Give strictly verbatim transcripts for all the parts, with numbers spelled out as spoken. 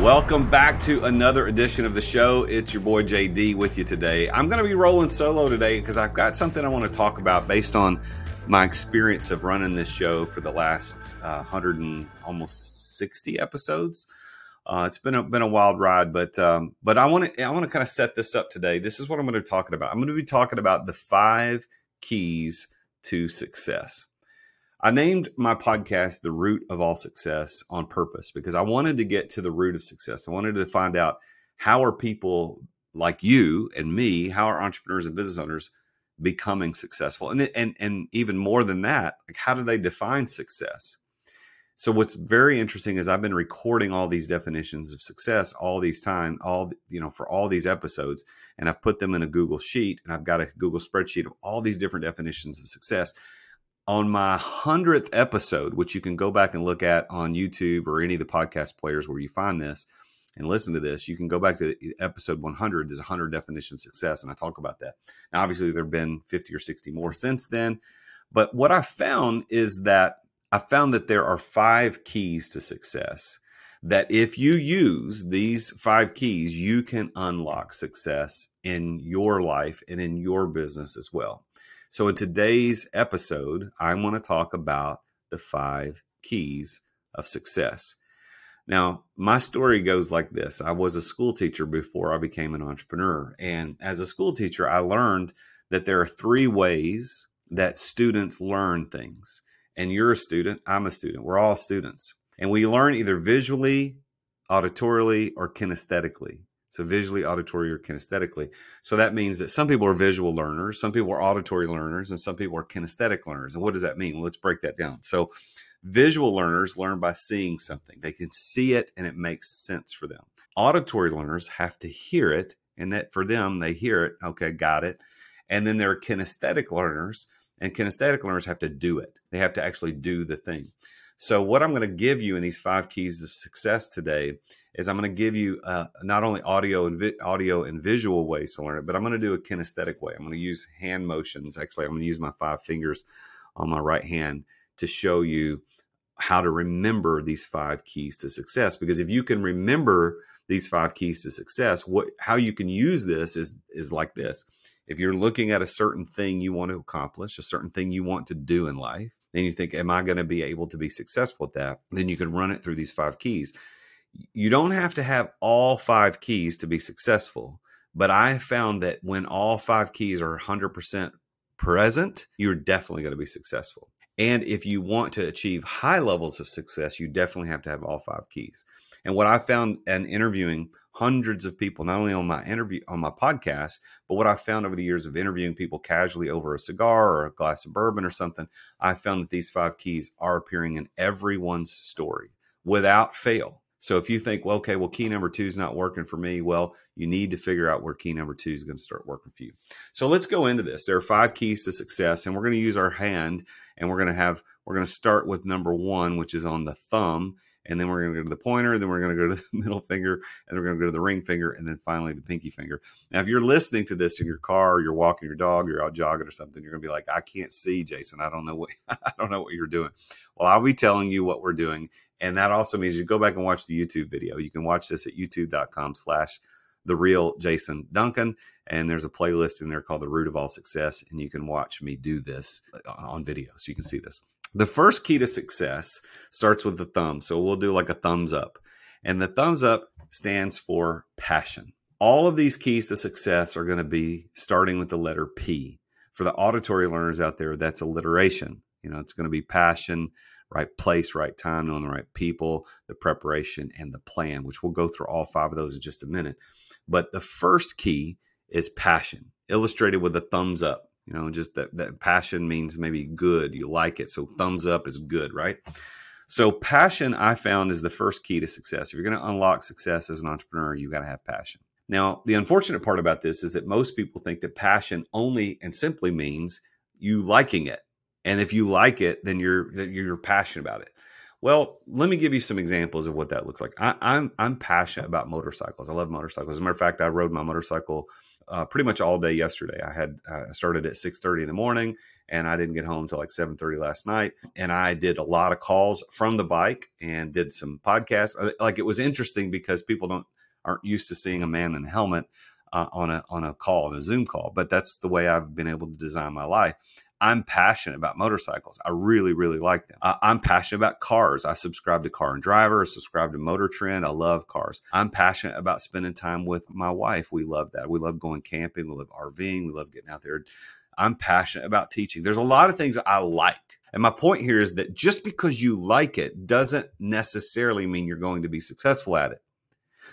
Welcome back to another edition of the show. It's your boy J D with you today. I'm going to be rolling solo today because I've got something I want to talk about based on my experience of running this show for the last uh, hundred and almost sixty episodes. Uh, it's been a, been a wild ride, but um, but I want to I want to kind of set this up today. This is what I'm going to be talking about. I'm going to be talking about the five keys to success. I named my podcast The Root of All Success on purpose because I wanted to get to the root of success. I wanted to find out how are people like you and me, how are entrepreneurs and business owners becoming successful? And, and, and even more than that, like how do they define success? So what's very interesting is I've been recording all these definitions of success all these time, all, you know, for all these episodes, and I've put them in a Google Sheet, and I've got a Google spreadsheet of all these different definitions of success. On my hundredth episode, which you can go back and look at on YouTube or any of the podcast players where you find this and listen to this, you can go back to episode one hundred. There's one hundred definitions of success, and I talk about that. Now, obviously, there have been fifty or sixty more since then. But what I found is that I found that there are five keys to success, that if you use these five keys, you can unlock success in your life and in your business as well. So in today's episode, I want to talk about the five keys of success. Now, my story goes like this. I was a school teacher before I became an entrepreneur. And as a school teacher, I learned that there are three ways that students learn things. And you're a student, I'm a student, we're all students. And we learn either visually, auditorily, or kinesthetically. So visually, auditory, or kinesthetically. So that means that some people are visual learners, some people are auditory learners, and some people are kinesthetic learners. And what does that mean? Well, let's break that down. So visual learners learn by seeing something. They can see it and it makes sense for them. Auditory learners have to hear it, and that for them, they hear it. Okay, got it. And then there are kinesthetic learners, and kinesthetic learners have to do it. They have to actually do the thing. So what I'm going to give you in these five keys of success today is I'm going to give you uh, not only audio and vi- audio and visual ways to learn it, but I'm going to do a kinesthetic way. I'm going to use hand motions. Actually, I'm going to use my five fingers on my right hand to show you how to remember these five keys to success. Because if you can remember these five keys to success, what how you can use this is is like this. If you're looking at a certain thing you want to accomplish, a certain thing you want to do in life, then you think, am I going to be able to be successful at that? Then you can run it through these five keys. You don't have to have all five keys to be successful, but I found that when all five keys are one hundred percent present, you're definitely going to be successful. And if you want to achieve high levels of success, you definitely have to have all five keys. And what I found in interviewing hundreds of people, not only on my interview, on my podcast, but what I found over the years of interviewing people casually over a cigar or a glass of bourbon or something, I found that these five keys are appearing in everyone's story without fail. So if you think, well, okay, well, key number two is not working for me. Well, you need to figure out where key number two is going to start working for you. So let's go into this. There are five keys to success, and we're going to use our hand, and we're going to have, we're going to start with number one, which is on the thumb. And then we're going to go to the pointer, and then we're going to go to the middle finger, and we're going to go to the ring finger, and then finally the pinky finger. Now, if you're listening to this in your car, or you're walking your dog, you're out jogging or something, you're going to be like, I can't see, Jason. I don't know what I don't know what you're doing. Well, I'll be telling you what we're doing. And that also means you go back and watch the YouTube video. You can watch this at youtube.com slash the real Jason Duncan. And there's a playlist in there called The Root of All Success. And you can watch me do this on video. So you can see this. The first key to success starts with the thumb. So we'll do like a thumbs up. And the thumbs up stands for passion. All of these keys to success are going to be starting with the letter P. for the auditory learners out there, that's alliteration. You know, it's going to be passion, right place, right time, knowing the right people, the preparation, and the plan, which we'll go through all five of those in just a minute. But the first key is passion, illustrated with a thumbs up. You know, just that, that passion means maybe good, you like it. So thumbs up is good, right? So passion, I found, is the first key to success. If you're going to unlock success as an entrepreneur, you got to have passion. Now, the unfortunate part about this is that most people think that passion only and simply means you liking it. And if you like it, then you're then you're passionate about it. Well, let me give you some examples of what that looks like. I, I'm I'm passionate about motorcycles. I love motorcycles. As a matter of fact, I rode my motorcycle uh, pretty much all day yesterday. I had I started at six thirty in the morning, and I didn't get home till like seven thirty last night. And I did a lot of calls from the bike and did some podcasts. Like, it was interesting because people don't aren't used to seeing a man in a helmet uh, on a on a call, on a Zoom call. But that's the way I've been able to design my life. I'm passionate about motorcycles. I really, really like them. I, I'm passionate about cars. I subscribe to Car and Driver, I subscribe to Motor Trend. I love cars. I'm passionate about spending time with my wife. We love that. We love going camping. We love RVing. We love getting out there. I'm passionate about teaching. There's a lot of things I like. And my point here is that just because you like it doesn't necessarily mean you're going to be successful at it.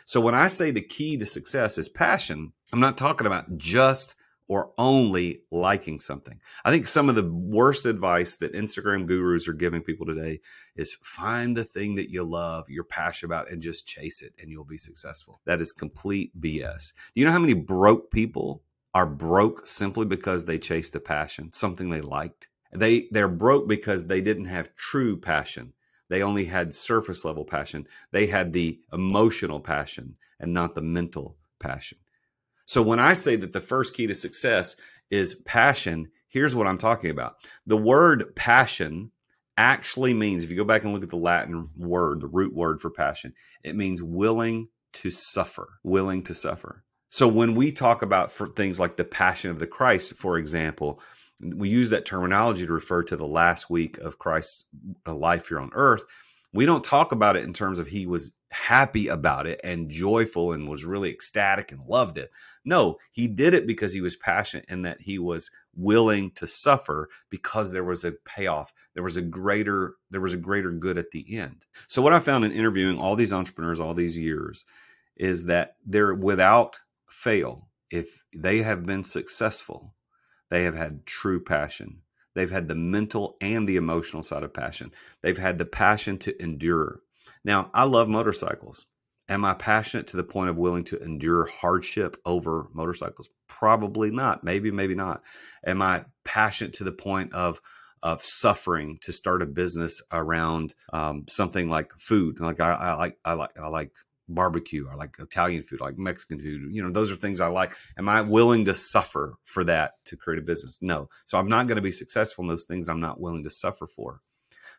So when I say the key to success is passion, I'm not talking about just or only liking something. I think some of the worst advice that Instagram gurus are giving people today is find the thing that you love, you're passionate about, and just chase it, and you'll be successful. That is complete B S. Do you know how many broke people are broke simply because they chased a passion, something they liked? They, they're broke because they didn't have true passion. They only had surface level passion. They had the emotional passion and not the mental passion. So when I say that the first key to success is passion, here's what I'm talking about. The word passion actually means, if you go back and look at the Latin word, the root word for passion, it means willing to suffer, willing to suffer. So when we talk about for things like the passion of the Christ, for example, we use that terminology to refer to the last week of Christ's life here on earth. We don't talk about it in terms of he was happy about it and joyful and was really ecstatic and loved it. No, he did it because he was passionate and that he was willing to suffer because there was a payoff. There was a greater, there was a greater good at the end. So what I found in interviewing all these entrepreneurs all these years is that they're without fail. If they have been successful, they have had true passion. They've had the mental and the emotional side of passion. They've had the passion to endure. Now, I love motorcycles. Am I passionate to the point of willing to endure hardship over motorcycles? Probably not. Maybe, maybe not. Am I passionate to the point of of suffering to start a business around um, something like food? Like I, I like, I like, I like barbecue. I like Italian food. I like Mexican food. You know, those are things I like. Am I willing to suffer for that to create a business? No. So I'm not going to be successful in those things I'm not willing to suffer for.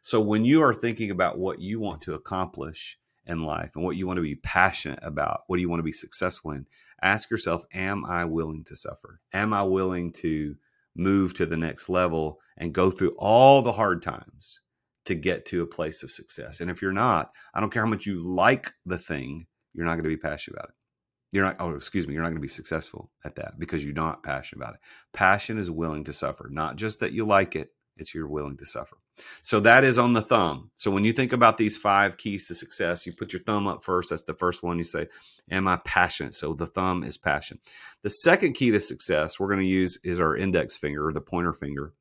So when you are thinking about what you want to accomplish in life and what you want to be passionate about, what do you want to be successful in, ask yourself, am I willing to suffer? Am I willing to move to the next level and go through all the hard times to get to a place of success? And if you're not, I don't care how much you like the thing, you're not going to be passionate about it. You're not, oh, excuse me, you're not going to be successful at that because you're not passionate about it. Passion is willing to suffer, not just that you like it, it's you're willing to suffer. So that is on the thumb. So when you think about these five keys to success, you put your thumb up first. That's the first one. You say, am I passionate? So the thumb is passion. The second key to success we're going to use is our index finger or the pointer finger.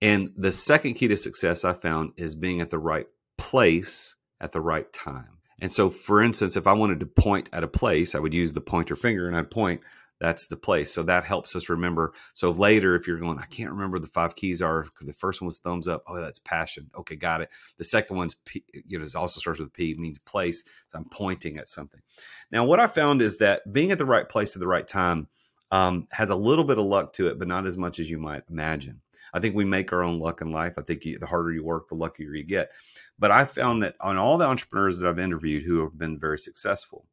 And the second key to success I found is being at the right place at the right time. And so, for instance, if I wanted to point at a place, I would use the pointer finger and I'd point. That's the place. So that helps us remember. So later, if you're going, I can't remember what the five keys are. The first one was thumbs up. Oh, that's passion. Okay, got it. The second one's, P, you know, it also starts with P, it means place. So I'm pointing at something. Now, what I found is that being at the right place at the right time um, has a little bit of luck to it, but not as much as you might imagine. I think we make our own luck in life. I think you, the harder you work, the luckier you get. But I found that on all the entrepreneurs that I've interviewed who have been very successful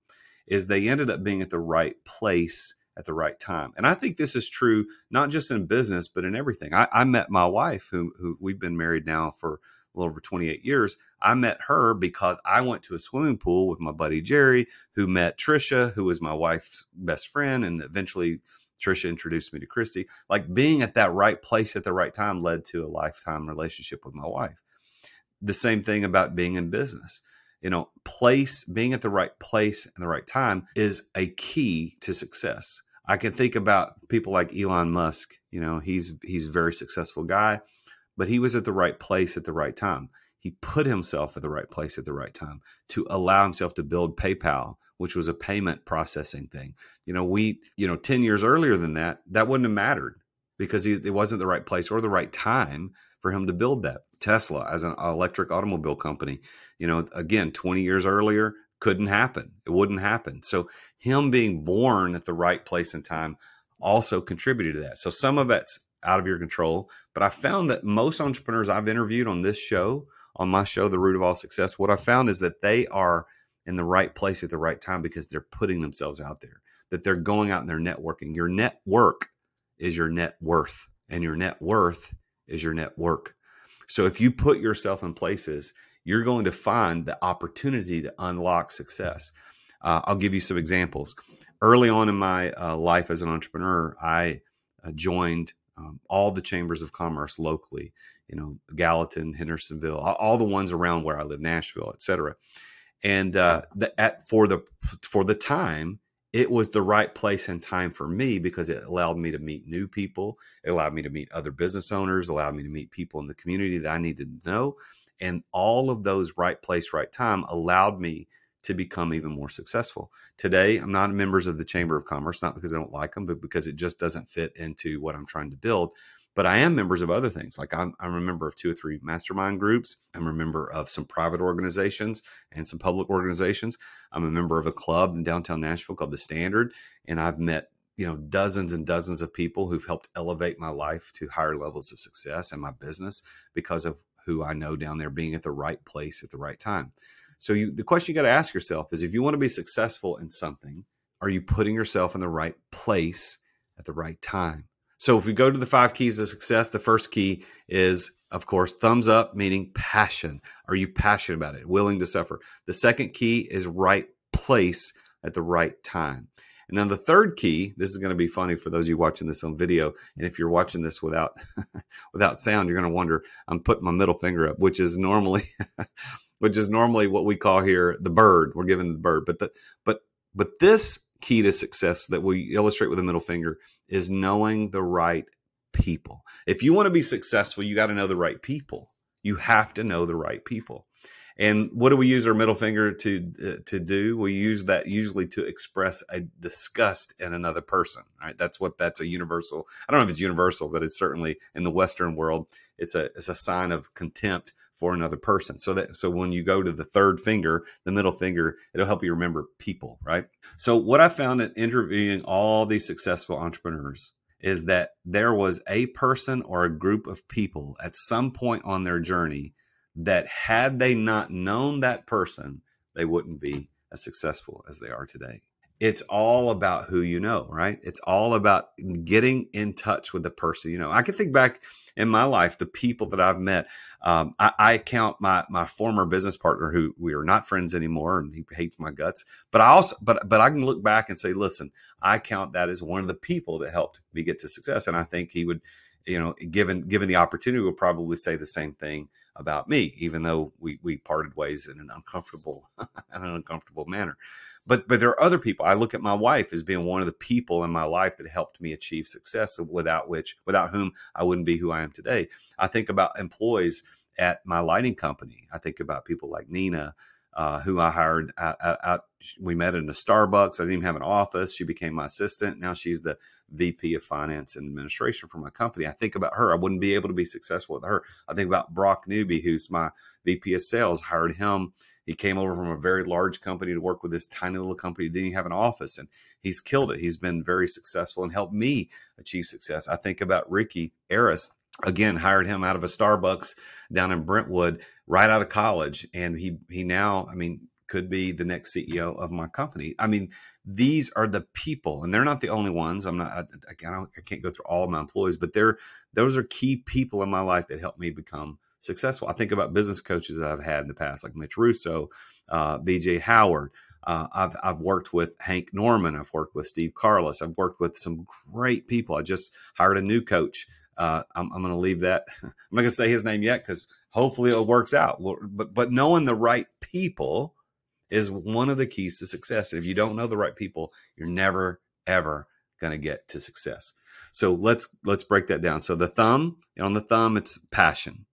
is they ended up being at the right place at the right time. And I think this is true, not just in business, but in everything. I, I met my wife who, who we've been married now for a little over twenty-eight years. I met her because I went to a swimming pool with my buddy, Jerry, who met Trisha, who was my wife's best friend and eventually Trisha introduced me to Christy. Like being at that right place at the right time led to a lifetime relationship with my wife. The same thing about being in business. You know, place, being at the right place and the right time is a key to success. I can think about people like Elon Musk. You know, he's he's a very successful guy, but he was at the right place at the right time. He put himself at the right place at the right time to allow himself to build PayPal, which was a payment processing thing. You know, we, you know, ten years earlier than that, that wouldn't have mattered because he, it wasn't the right place or the right time for him to build that. Tesla as an electric automobile company, you know, again, twenty years earlier, couldn't happen. It wouldn't happen. So him being born at the right place and time also contributed to that. So some of that's out of your control, but I found that most entrepreneurs I've interviewed on this show, on my show, The Root of All Success, what I found is that they are in the right place at the right time because they're putting themselves out there, that they're going out and they're networking. Your network is your net worth, and your net worth is your network. So if you put yourself in places, you're going to find the opportunity to unlock success. Uh, I'll give you some examples. Early on in my uh, life as an entrepreneur, I uh, joined um, all the chambers of commerce locally, you know, Gallatin, Hendersonville, all, all the ones around where I live, Nashville, et cetera. And uh, the, at, for the for the time, it was the right place and time for me because it allowed me to meet new people. It allowed me to meet other business owners, allowed me to meet people in the community that I needed to know. And all of those right place, right time allowed me to become even more successful. Today, I'm not members of the Chamber of Commerce, not because I don't like them, but because it just doesn't fit into what I'm trying to build. But I am members of other things. Like I'm, I'm a member of two or three mastermind groups. I'm a member of some private organizations and some public organizations. I'm a member of a club in downtown Nashville called The Standard. And I've met, you know, dozens and dozens of people who've helped elevate my life to higher levels of success and my business because of who I know down there being at the right place at the right time. So you, the question you got to ask yourself is if you want to be successful in something, are you putting yourself in the right place at the right time? So if we go to the five keys of success, the first key is, of course, thumbs up, meaning passion. Are you passionate about it? Willing to suffer. The second key is right place at the right time. And then the third key, this is going to be funny for those of you watching this on video. And if you're watching this without without sound, you're going to wonder, I'm putting my middle finger up, which is normally which is normally what we call here the bird. We're giving the bird. But the but but this key to success that we illustrate with a middle finger is knowing the right people. If you want to be successful, you got to know the right people. You have to know the right people. And what do we use our middle finger to uh, to do? We use that usually to express a disgust in another person, right? That's what that's a universal. I don't know if it's universal, but it's certainly in the Western world, it's a it's a sign of contempt for another person. So that, so when you go to the third finger, the middle finger, it'll help you remember people, right? So what I found in interviewing all these successful entrepreneurs is that there was a person or a group of people at some point on their journey that had they not known that person, they wouldn't be as successful as they are today. It's all about who you know, right? It's all about getting in touch with the person you know. I can think back in my life, the people that I've met. Um, I, I count my my former business partner, who we are not friends anymore, and he hates my guts. But I also, but but I can look back and say, listen, I count that as one of the people that helped me get to success. And I think he would, you know, given given the opportunity, would probably say the same thing about me, even though we we parted ways in an uncomfortable in an uncomfortable manner. But but there are other people. I look at my wife as being one of the people in my life that helped me achieve success, without which, without whom I wouldn't be who I am today. I think about employees at my lighting company. I think about people like Nina, uh, who I hired. I, I, I, we met in a Starbucks. I didn't even have an office. She became my assistant. Now she's the V P of Finance and Administration for my company. I think about her. I wouldn't be able to be successful with her. I think about Brock Newby, who's my V P of Sales. Hired him. He came over from a very large company to work with this tiny little company. Didn't even have an office, and he's killed it. He's been very successful and helped me achieve success. I think about Ricky Aris. Again, hired him out of a Starbucks down in Brentwood right out of college. And he he now, I mean, could be the next C E O of my company. I mean, these are the people, and they're not the only ones. I'm not, I, I, don't, I can't go through all of my employees, but they're, those are key people in my life that helped me become successful. I think about business coaches that I've had in the past, like Mitch Russo, uh, B J Howard, Uh, I've, I've worked with Hank Norman. I've worked with Steve Carlos. I've worked with some great people. I just hired a new coach. Uh, I'm, I'm going to leave that. I'm not going to say his name yet because hopefully it works out. But, but knowing the right people is one of the keys to success. And if you don't know the right people, you're never, ever going to get to success. So let's, let's break that down. So the thumb, on the thumb, it's passion.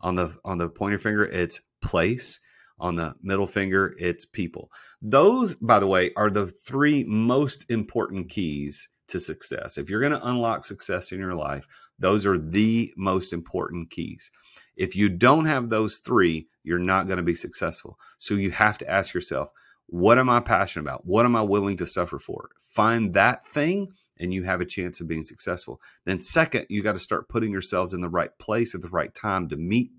On the, on the pointer finger, it's place. On the middle finger, it's people. Those, by the way, are the three most important keys to success. If you're going to unlock success in your life, those are the most important keys. If you don't have those three, you're not going to be successful. So you have to ask yourself, what am I passionate about? What am I willing to suffer for? Find that thing and you have a chance of being successful. Then second, you got to start putting yourselves in the right place at the right time to meet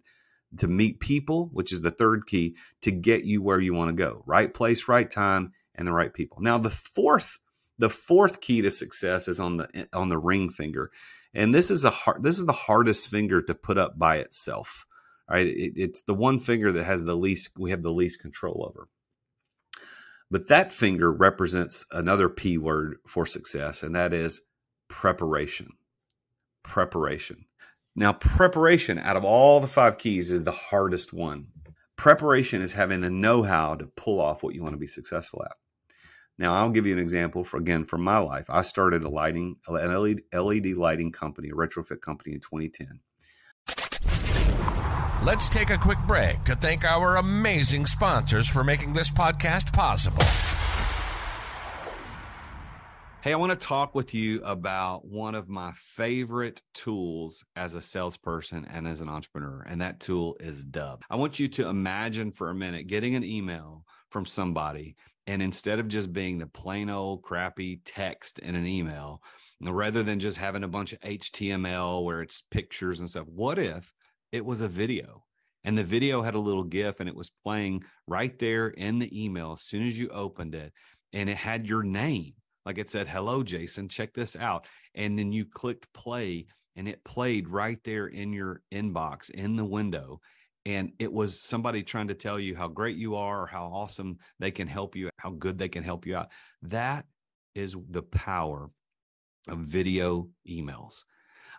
to meet people, which is the third key to get you where you want to go. Right place, right time, and the right people. Now, the fourth, the fourth key to success is on the on the ring finger, and this is a hard, this is the hardest finger to put up by itself. All right, it, it's the one finger that has the least we have the least control over. But that finger represents another P word for success, and that is preparation. Preparation. Now, preparation out of all the five keys is the hardest one. Preparation is having the know-how to pull off what you want to be successful at. Now, I'll give you an example for again from my life. I started a lighting, an L E D lighting company, a retrofit company in twenty ten. Let's take a quick break to thank our amazing sponsors for making this podcast possible. Hey, I want to talk with you about one of my favorite tools as a salesperson and as an entrepreneur, and that tool is Dubb. I want you to imagine for a minute getting an email from somebody, and instead of just being the plain old crappy text in an email, rather than just having a bunch of H T M L where it's pictures and stuff, what if it was a video? And the video had a little GIF, and it was playing right there in the email as soon as you opened it, and it had your name. Like it said, hello, Jason, check this out. And then you clicked play, and it played right there in your inbox, in the window. And it was somebody trying to tell you how great you are, or how awesome they can help you, how good they can help you out. That is the power of video emails.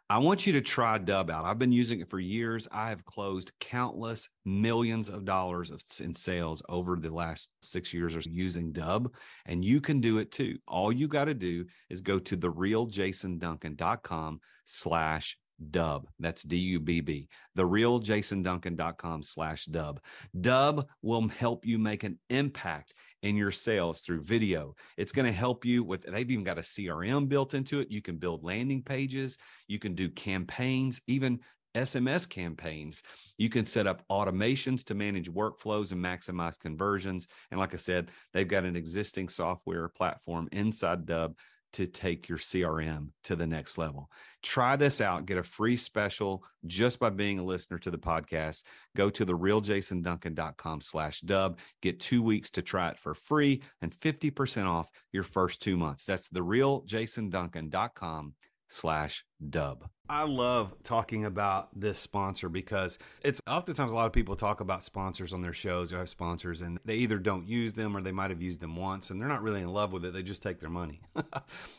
I want you to try Dubb out. I've been using it for years. I have closed countless millions of dollars of, in sales over the last six years or so using Dubb, and you can do it too. All you got to do is go to the real jason duncan dot com slash Dubb. That's D U B B. the real jason duncan dot com slash Dubb. Dubb will help you make an impact in your sales through video. It's going to help you with, they've even got a C R M built into it. You can build landing pages. You can do campaigns, even S M S campaigns. You can set up automations to manage workflows and maximize conversions. And like I said, they've got an existing software platform inside Dubb to take your C R M to the next level. Try this out. Get a free special just by being a listener to the podcast. Go to the real jason duncan dot com slash Dubb. Get two weeks to try it for free and fifty percent off your first two months. That's the real jason duncan dot com slash Dubb. I love talking about this sponsor because it's oftentimes a lot of people talk about sponsors on their shows who have sponsors, and they either don't use them or they might have used them once and they're not really in love with it. They just take their money.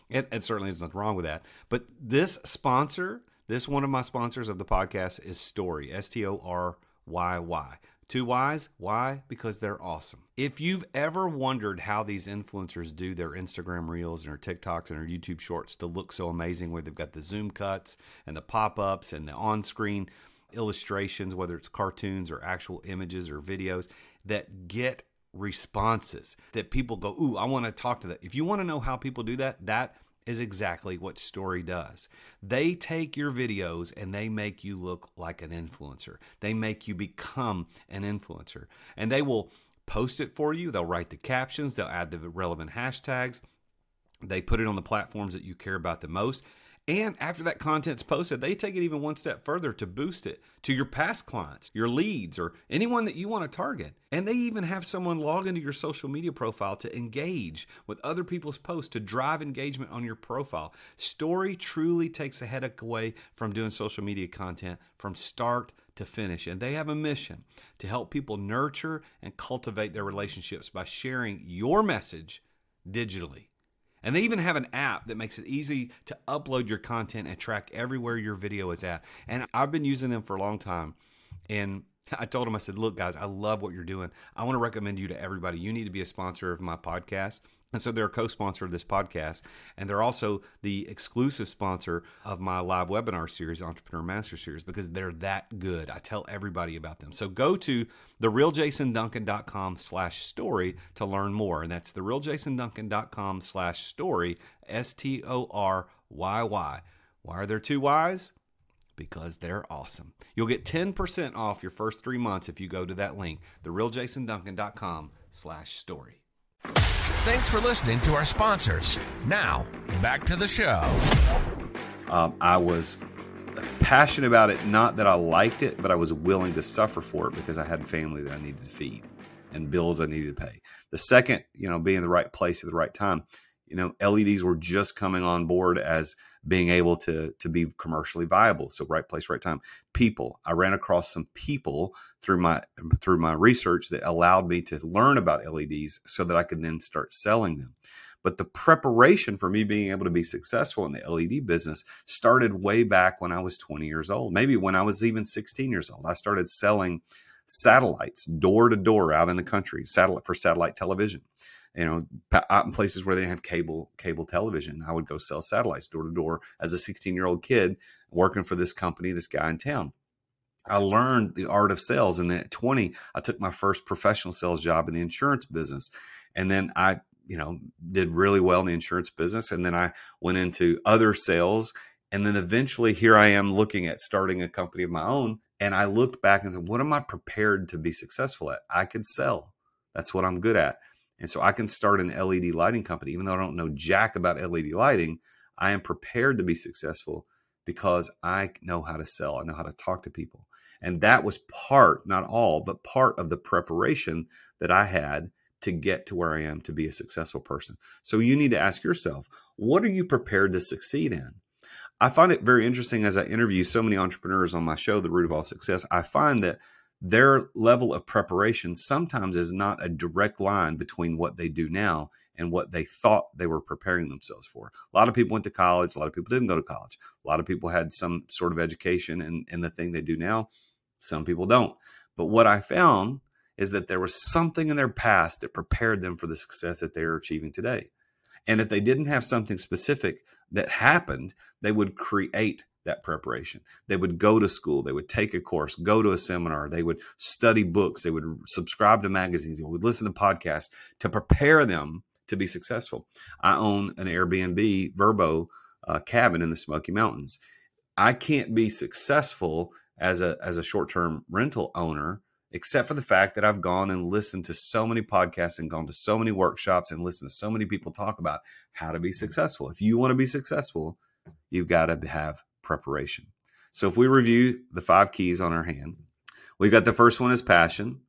it, it certainly is nothing wrong with that. But this sponsor, this one of my sponsors of the podcast is Story, S T O R Y Y. Two Y's. Why? Because they're awesome. If you've ever wondered how these influencers do their Instagram reels and their TikToks and their YouTube shorts to look so amazing, where they've got the zoom cuts and the pop-ups and the on-screen illustrations, whether it's cartoons or actual images or videos that get responses that people go, ooh, I want to talk to that. If you want to know how people do that, that is exactly what Story does. They take your videos and they make you look like an influencer. They make you become an influencer. And they will post it for you. They'll write the captions. They'll add the relevant hashtags. They put it on the platforms that you care about the most. And after that content's posted, they take it even one step further to boost it to your past clients, your leads, or anyone that you want to target. And they even have someone log into your social media profile to engage with other people's posts to drive engagement on your profile. Story truly takes the headache away from doing social media content from start to finish. And they have a mission to help people nurture and cultivate their relationships by sharing your message digitally. And they even have an app that makes it easy to upload your content and track everywhere your video is at. And I've been using them for a long time. And I told them, I said, look, guys, I love what you're doing. I want to recommend you to everybody. You need to be a sponsor of my podcast. And so they're a co-sponsor of this podcast. And they're also the exclusive sponsor of my live webinar series, Entrepreneur Master Series, because they're that good. I tell everybody about them. So go to therealjasonduncan.com slash story to learn more. And that's therealjasonduncan.com slash story, S T O R Y Y. Why are there two Y's? Because they're awesome. You'll get ten percent off your first three months if you go to that link, therealjasonduncan.com slash story. Thanks for listening to our sponsors. Now, back to the show. Um, I was passionate about it, not that I liked it, but I was willing to suffer for it because I had a family that I needed to feed and bills I needed to pay. The second, you know, being in the right place at the right time, you know, L E Ds were just coming on board as being able to, to be commercially viable. So right place, right time. People. I ran across some people through my through my research that allowed me to learn about L E Ds so that I could then start selling them. But the preparation for me being able to be successful in the L E D business started way back when I was twenty years old, maybe when I was even sixteen years old. I started selling satellites door to door out in the country, satellite for satellite television. You know, out in places where they didn't have cable cable television, I would go sell satellites door to door as a sixteen-year-old kid working for this company, this guy in town. I learned the art of sales. And then at twenty, I took my first professional sales job in the insurance business. And then I, you know, did really well in the insurance business. And then I went into other sales. And then eventually here I am looking at starting a company of my own. And I looked back and said, what am I prepared to be successful at? I could sell. That's what I'm good at. And so I can start an L E D lighting company. Even though I don't know jack about L E D lighting, I am prepared to be successful because I know how to sell. I know how to talk to people. And that was part, not all, but part of the preparation that I had to get to where I am to be a successful person. So you need to ask yourself, what are you prepared to succeed in? I find it very interesting as I interview so many entrepreneurs on my show, The Root of All Success, I find that their level of preparation sometimes is not a direct line between what they do now and what they thought they were preparing themselves for. A lot of people went to college. A lot of people didn't go to college. A lot of people had some sort of education in, in the thing they do now. Some people don't. But what I found is that there was something in their past that prepared them for the success that they are achieving today. And if they didn't have something specific that happened, they would create that preparation. They would go to school. They would take a course, go to a seminar. They would study books. They would subscribe to magazines. They would listen to podcasts to prepare them to be successful. I own an Airbnb Vrbo uh, cabin in the Smoky Mountains. I can't be successful as a, as a short-term rental owner, except for the fact that I've gone and listened to so many podcasts and gone to so many workshops and listened to so many people talk about how to be successful. If you want to be successful, you've got to have preparation. So if we review the five keys on our hand, we've got the first one is passion.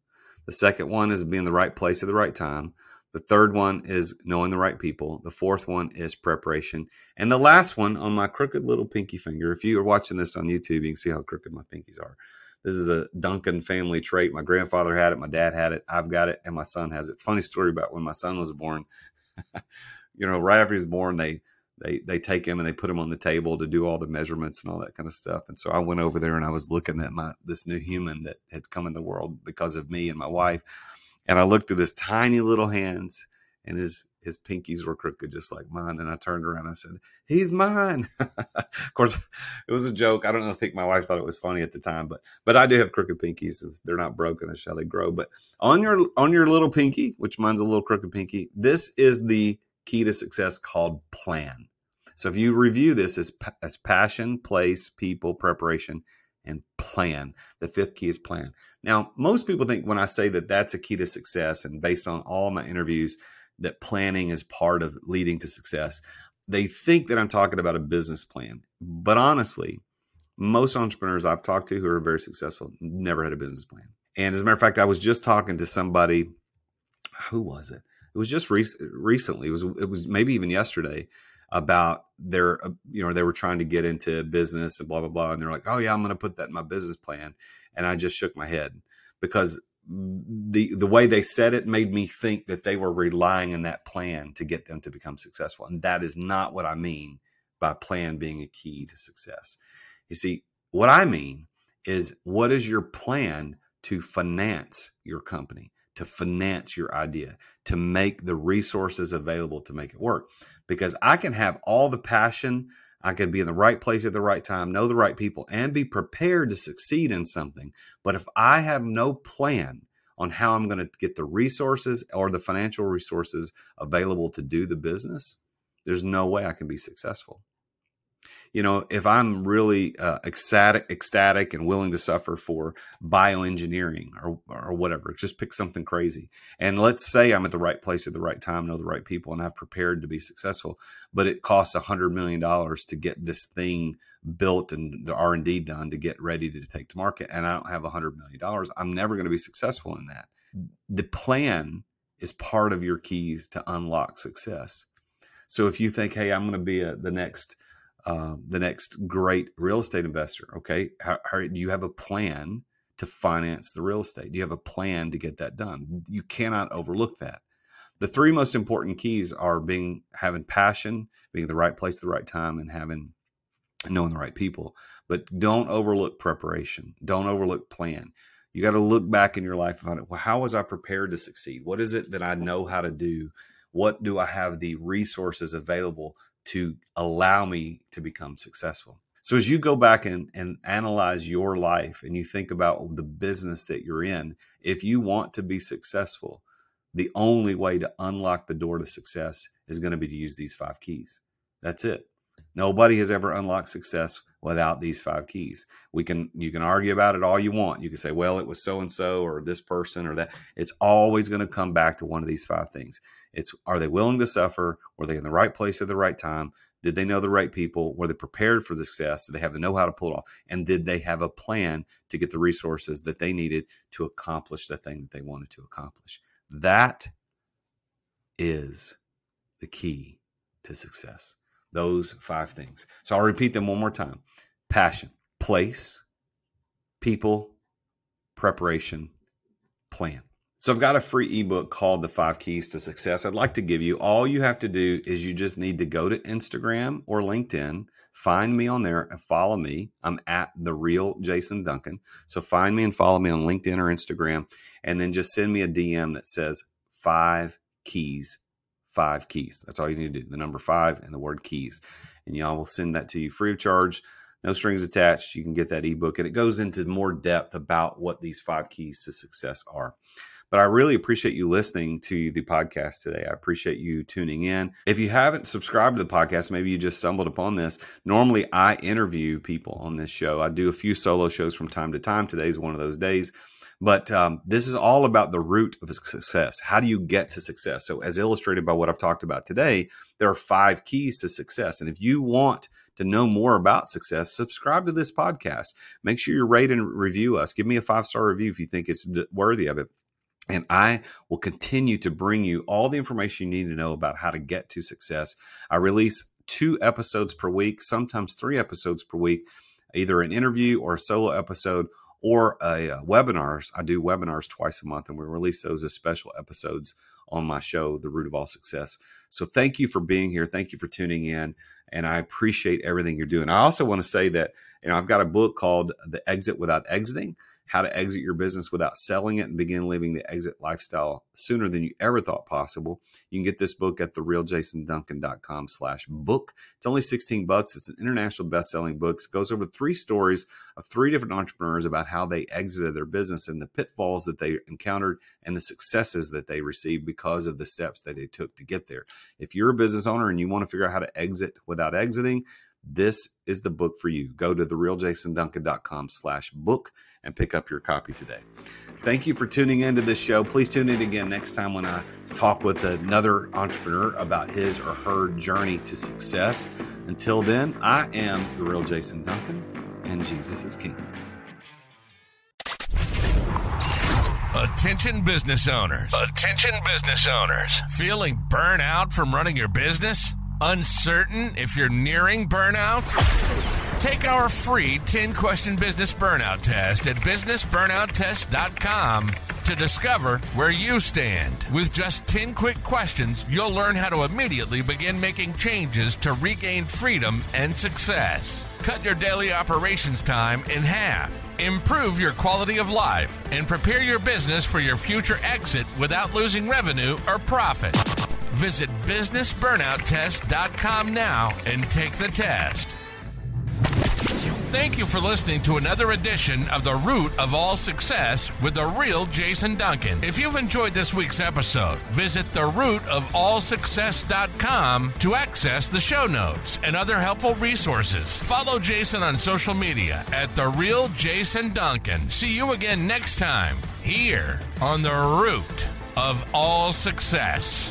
The second one is being in the right place at the right time. The third one is knowing the right people. The fourth one is preparation. And the last one on my crooked little pinky finger, if you are watching this on YouTube, you can see how crooked my pinkies are. This is a Duncan family trait. My grandfather had it. My dad had it. I've got it. And my son has it. Funny story about when my son was born. You know, right after he was born, they They they take him and they put him on the table to do all the measurements and all that kind of stuff. And so I went over there and I was looking at my this new human that had come in the world because of me and my wife. And I looked at his tiny little hands and his his pinkies were crooked just like mine. And I turned around and I said, he's mine. Of course, it was a joke. I don't know. I think my wife thought it was funny at the time, but but I do have crooked pinkies since they're not broken as shall they grow. But on your on your little pinky, which mine's a little crooked pinky, this is the key to success called plan. So if you review this as, as passion, place, people, preparation, and plan. The fifth key is plan. Now, most people think when I say that that's a key to success, and based on all my interviews, that planning is part of leading to success. they think that I'm talking about a business plan. But honestly, most entrepreneurs I've talked to who are very successful never had a business plan. And as a matter of fact, I was just talking to somebody. Who was it? It was just rec- recently. It was it was maybe even yesterday about their, uh, you know, they were trying to get into business and blah, blah, blah. And they're like, oh yeah, I'm going to put that in my business plan. And I just shook my head because the the way they said it made me think that they were relying on that plan to get them to become successful. And that is not what I mean by plan being a key to success. You see, what I mean is, what is your plan to finance your company, to finance your idea, to make the resources available to make it work? Because I can have all the passion, I could be in the right place at the right time, know the right people, and be prepared to succeed in something. But if I have no plan on how I'm going to get the resources or the financial resources available to do the business, there's no way I can be successful. You know, if I'm really uh, ecstatic, ecstatic and willing to suffer for bioengineering or or whatever, just pick something crazy. And let's say I'm at the right place at the right time, know the right people, and I've prepared to be successful, but it costs one hundred million dollars to get this thing built and the R and D done to get ready to take to market. And I don't have one hundred million dollars. I'm never going to be successful in that. The plan is part of your keys to unlock success. So if you think, hey, I'm going to be a, the next... Uh, the next great real estate investor. Okay. How, how, do you have a plan to finance the real estate? Do you have a plan to get that done? You cannot overlook that. The three most important keys are being, having passion, being at the right place at the right time, and having, knowing the right people. But don't overlook preparation. Don't overlook plan. You got to look back in your life and find, well, how was I prepared to succeed? What is it that I know how to do? What do I have the resources available to allow me to become successful? So as you go back and, and analyze your life and you think about the business that you're in, if you want to be successful, the only way to unlock the door to success is going to be to use these five keys. That's it. Nobody has ever unlocked success without these five keys. We can, you can argue about it all you want. You can say, well, it was so-and-so or this person or that. It's always going to come back to one of these five things. It's, are they willing to suffer? Were they in the right place at the right time? Did they know the right people? Were they prepared for the success? Did they have the know-how to pull it off? And did they have a plan to get the resources that they needed to accomplish the thing that they wanted to accomplish? That is the key to success. Those five things. So I'll repeat them one more time. Passion, place, people, preparation, plan. So I've got a free ebook called The Five Keys to Success I'd like to give you. All you have to do is you just need to go to Instagram or LinkedIn, find me on there and follow me. I'm at The Real Jason Duncan. So find me and follow me on LinkedIn or Instagram, and then just send me a D M that says five keys Five keys. That's all you need to do. The number five and the word keys. And y'all will send that to you free of charge. No strings attached. You can get that ebook, and it goes into more depth about what these five keys to success are. But I really appreciate you listening to the podcast today. I appreciate you tuning in. If you haven't subscribed to the podcast, maybe you just stumbled upon this. Normally I interview people on this show. I do a few solo shows from time to time. Today's one of those days. But um, this is all about the root of success. How do you get to success? So as illustrated by what I've talked about today, there are five keys to success. And if you want to know more about success, subscribe to this podcast. Make sure you rate and review us. Give me a five-star review if you think it's worthy of it. And I will continue to bring you all the information you need to know about how to get to success. I release two episodes per week, sometimes three episodes per week, either an interview or a solo episode, or a, a webinars. I do webinars twice a month, and we release those as special episodes on my show, The Root of All Success. So thank you for being here. Thank you for tuning in. And I appreciate everything you're doing. I also want to say that, you know, I've got a book called The Exit Without Exiting, How to Exit Your Business Without Selling It and Begin Living the Exit Lifestyle Sooner Than You Ever Thought Possible. You can get this book at therealjasonduncan.com slash book. It's only sixteen bucks. It's an international best-selling book. It goes over three stories of three different entrepreneurs about how they exited their business and the pitfalls that they encountered and the successes that they received because of the steps that they took to get there. If you're a business owner and you want to figure out how to exit without exiting, this is the book for you. Go to the real jason duncan dot com slash book and pick up your copy today. Thank you for tuning into this show. Please tune in again next time when I talk with another entrepreneur about his or her journey to success. Until then, I am the real Jason Duncan, and Jesus is King. Attention business owners. Attention business owners. Feeling burnout from running your business? Uncertain if you're nearing burnout? Take our free ten question business burnout test at business burnout test dot com to discover where you stand. With just ten quick questions, you'll learn how to immediately begin making changes to regain freedom and success. Cut your daily operations time in half. Improve your quality of life and prepare your business for your future exit without losing revenue or profit. Visit business burnout test dot com now and take the test. Thank you for listening to another edition of The Root of All Success with the real Jason Duncan. If you've enjoyed this week's episode, visit the root of all success dot com to access the show notes and other helpful resources. Follow Jason on social media at The Real Jason Duncan. See you again next time here on The Root of All Success.